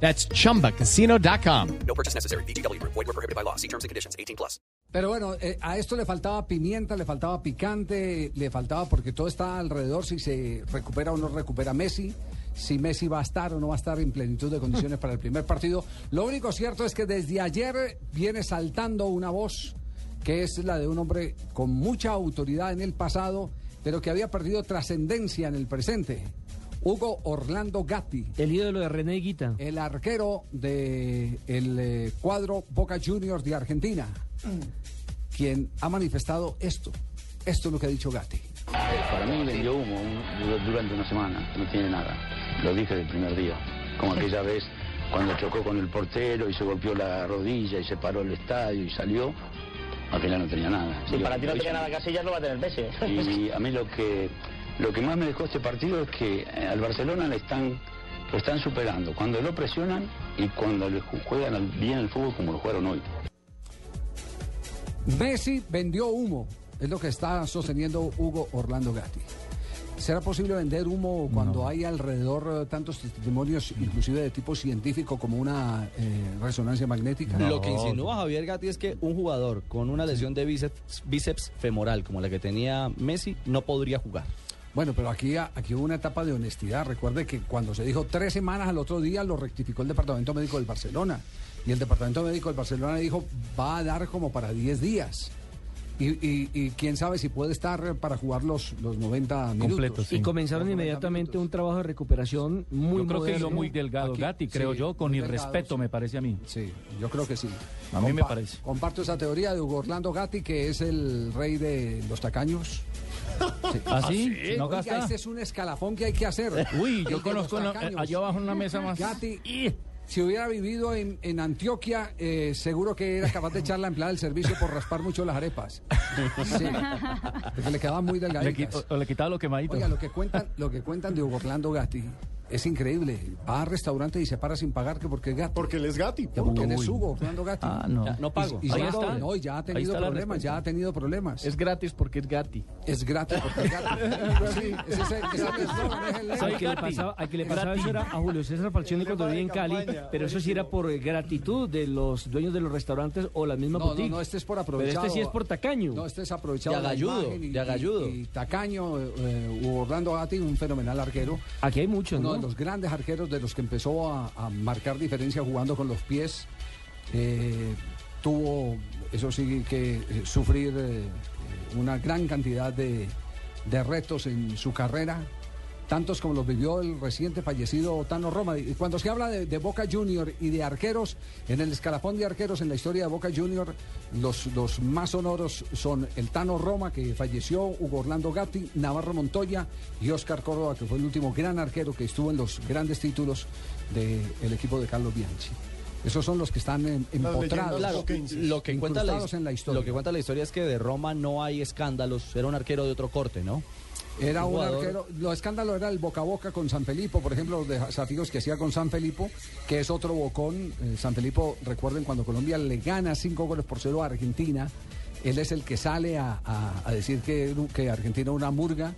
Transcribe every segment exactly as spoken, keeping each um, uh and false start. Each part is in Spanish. That's chumba casino dot com. No purchase necessary. V G W Group. Void where prohibited by law. See terms and conditions. eighteen plus. Pero bueno, eh, a esto le faltaba pimienta, le faltaba picante, le faltaba porque todo está alrededor si se recupera o no recupera Messi, si Messi va a estar o no va a estar en plenitud de condiciones para el primer partido. Lo único cierto es que desde ayer viene saltando una voz que es la de un hombre con mucha autoridad en el pasado, pero que había perdido trascendencia en el presente. Hugo Orlando Gatti. El ídolo de René Higuita. El arquero del de eh, cuadro Boca Juniors de Argentina. Quien ha manifestado esto. Esto es lo que ha dicho Gatti. Eh, para mí vendió humo un, durante una semana. No tiene nada. Lo dije del primer día. Como aquella vez cuando chocó con el portero y se golpeó la rodilla y se paró el estadio y salió. Aquella no tenía nada. Sí, y para ti no tenía nada que hacer, ya no va a tener Messi. Y a mí lo que... Lo que más me dejó este partido es que al Barcelona le están, lo están superando cuando lo presionan y cuando le juegan bien el fútbol como lo jugaron hoy. Messi vendió humo, es lo que está sosteniendo Hugo Orlando Gatti. ¿Será posible vender humo cuando no hay alrededor tantos testimonios, inclusive de tipo científico, como una eh, resonancia magnética? No. Lo que insinúa Javier Gatti es que un jugador con una lesión de bíceps, bíceps femoral como la que tenía Messi no podría jugar. Bueno, pero aquí, aquí hubo una etapa de honestidad. Recuerde que cuando se dijo tres semanas al otro día, lo rectificó el Departamento Médico del Barcelona. Y el Departamento Médico del Barcelona dijo, va a dar como para diez días. Y, y, y quién sabe si puede estar para jugar los, los noventa minutos. Completo, sí. Y comenzaron inmediatamente un trabajo de recuperación muy yo creo moderno. Que hizo muy delgado aquí, Gatti, creo sí, yo, con irrespeto, delgado, me parece a mí. Sí, yo creo que sí. A mí Compa- me parece. Comparto esa teoría de Hugo Orlando Gatti, que es el rey de los tacaños. Sí. ¿Así? ¿Ah, sí? ¿No gasta? Oiga, este es un escalafón que hay que hacer. Uy, yo conozco una, allá abajo una mesa más. Gatti, si hubiera vivido en, en Antioquia, eh, seguro que era capaz de echar la empleada del servicio por raspar mucho las arepas. Sí, porque le quedaban muy delgaditas. Le, o, o le quitaba lo quemadito. Oiga, lo que cuentan, lo que cuentan de Hugo Orlando Gatti es increíble. Va al restaurante y se para sin pagar que porque es Gatti. Porque él es Gatti. Porque él es Hugo Orlando Gatti. Ah, no. Ya, no pago. Y, y ahí ya, está. No, ya ha tenido problemas, ya ha tenido problemas. Es gratis porque es Gatti. Es gratis porque es Gatti. Sí, ese es el, ese el, es el ¿Sabe que le pasaba? A que le pasaba eso era a Julio César Falcioni cuando vivía en Cali, pero eso sí era por gratitud de los dueños de los restaurantes o la misma no, boutique. No, no, este es por aprovechado. Pero este sí es por tacaño. No, este es aprovechado. Ya ayudo, ya ayudo. Y tacaño, eh, Hugo Orlando Gatti, un fenomenal arquero. Aquí hay muchos, ¿no? De los grandes arqueros, de los que empezó a, a marcar diferencia jugando con los pies, eh, tuvo, eso sí, que eh, sufrir eh, una gran cantidad de, de retos en su carrera, tantos como los vivió el reciente fallecido Tano Roma. Y cuando se habla de, de Boca Juniors y de arqueros, en el escalafón de arqueros en la historia de Boca Juniors, los, los más sonoros son el Tano Roma, que falleció, Hugo Orlando Gatti, Navarro Montoya y Oscar Córdoba, que fue el último gran arquero que estuvo en los grandes títulos del equipo de Carlos Bianchi. Esos son los que están en, empotrados, claro, lo que cuenta la, en la historia. Lo que cuenta la historia es que de Roma no hay escándalos, era un arquero de otro corte, ¿no? Era un arquero, lo escándalo era el boca a boca con San Felipe, por ejemplo, los desafíos que hacía con San Felipe, que es otro bocón. eh, San Felipe, recuerden, cuando Colombia le gana cinco goles por cero a Argentina, él es el que sale a, a, a decir que, que Argentina era una murga,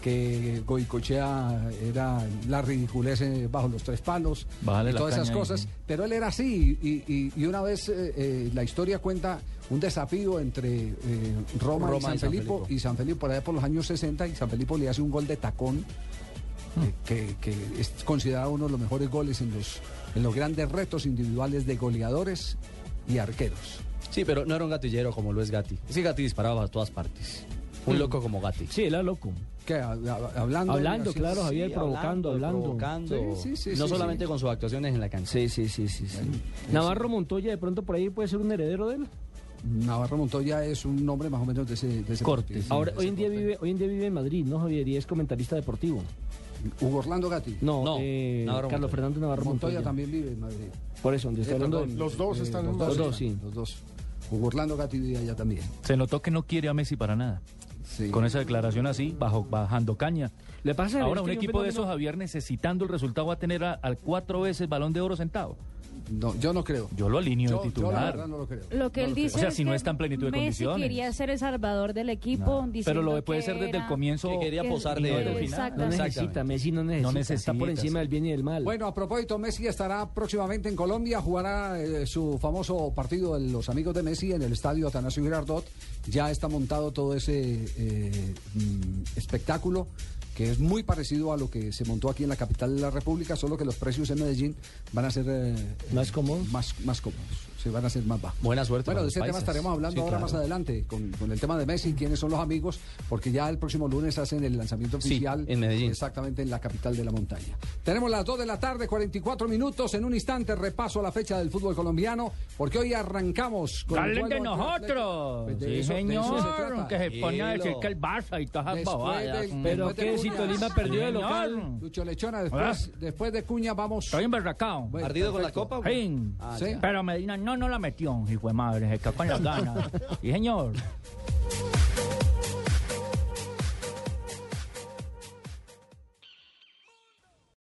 que Goicochea era la ridiculez bajo los tres palos, vale, y todas esas cosas, ahí, ¿sí? Pero él era así, y, y, y una vez eh, eh, la historia cuenta un desafío entre eh, Roma, Roma y San, y San Felipe, Felipe, y San Felipe por allá por los años sesenta, y San Felipe le hace un gol de tacón, hmm. eh, que, que es considerado uno de los mejores goles en los, en los grandes retos individuales de goleadores y arqueros. Sí, pero no era un gatillero como lo es Gatti. Sí, Gatti disparaba a todas partes. Un loco como Gatti. Sí, era loco. ¿Qué? Hablando. Hablando, claro, Javier, sí, provocando, hablando. Provocando. Sí, sí, sí, no sí, solamente sí, con sus actuaciones en la cancha. Sí, sí, sí, sí, sí. Navarro Montoya, de pronto por ahí puede ser un heredero de él. Navarro Montoya es un nombre más o menos de ese, de ese corte. Partido, ahora, de ese hoy en día vive, hoy en día vive en Madrid, ¿no, Javier? Y es comentarista deportivo. Hugo Orlando Gatti. No, no eh, Carlos Fernández Navarro Montoya. Montoya también vive en Madrid. Por eso, donde está eh, hablando. Los, los dos están eh, en Madrid. Los dos, sí. Los dos. Hugo Orlando Gatti vivía allá también. Se notó que no quiere a Messi para nada. Sí. Con esa declaración así, bajo, bajando caña. Le pasa ahora un equipo de esos, Javier, necesitando el resultado, va a tener al cuatro veces Balón de Oro sentado. No, yo no creo. Yo lo alineo de titular. Yo la verdad no lo creo. Lo que él dice, o sea, si no está en plenitud de condiciones. Messi quería ser el salvador del equipo. No. Pero lo puede ser desde el comienzo. Que quería posar de él. No necesita, Messi no necesita. No necesita. Está por encima del bien y del mal. Bueno, a propósito, Messi estará próximamente en Colombia. Jugará eh, su famoso partido de los amigos de Messi en el estadio Atanasio Girardot. Ya está montado todo ese eh, espectáculo, que es muy parecido a lo que se montó aquí en la capital de la República, solo que los precios en Medellín van a ser eh, más cómodos, más, más cómodos, se van a ser más bajos. Buena suerte. Bueno, de ese países. tema estaremos hablando sí, ahora claro. más adelante con, con el tema de Messi, quiénes son los amigos, porque ya el próximo lunes hacen el lanzamiento oficial sí, en Medellín, exactamente en la capital de la montaña. Tenemos las dos de la tarde, cuarenta y cuatro minutos. En un instante repaso la fecha del fútbol colombiano, porque hoy arrancamos con el de nosotros. Pues de sí, eso, señor, de eso se trata. Que se Hielo. pone a decir que el Barça y todas esas bobadas. Pero que si Tolima perdió el local. Lucho Lechona, después, después de Cuña vamos. Estoy embarracado. Bueno, ¿ardido con la copa? Sí. Ah, sí. Pero Medina no. No, no la metió, hijo de madre, se escapó en las ganas. Sí, señor.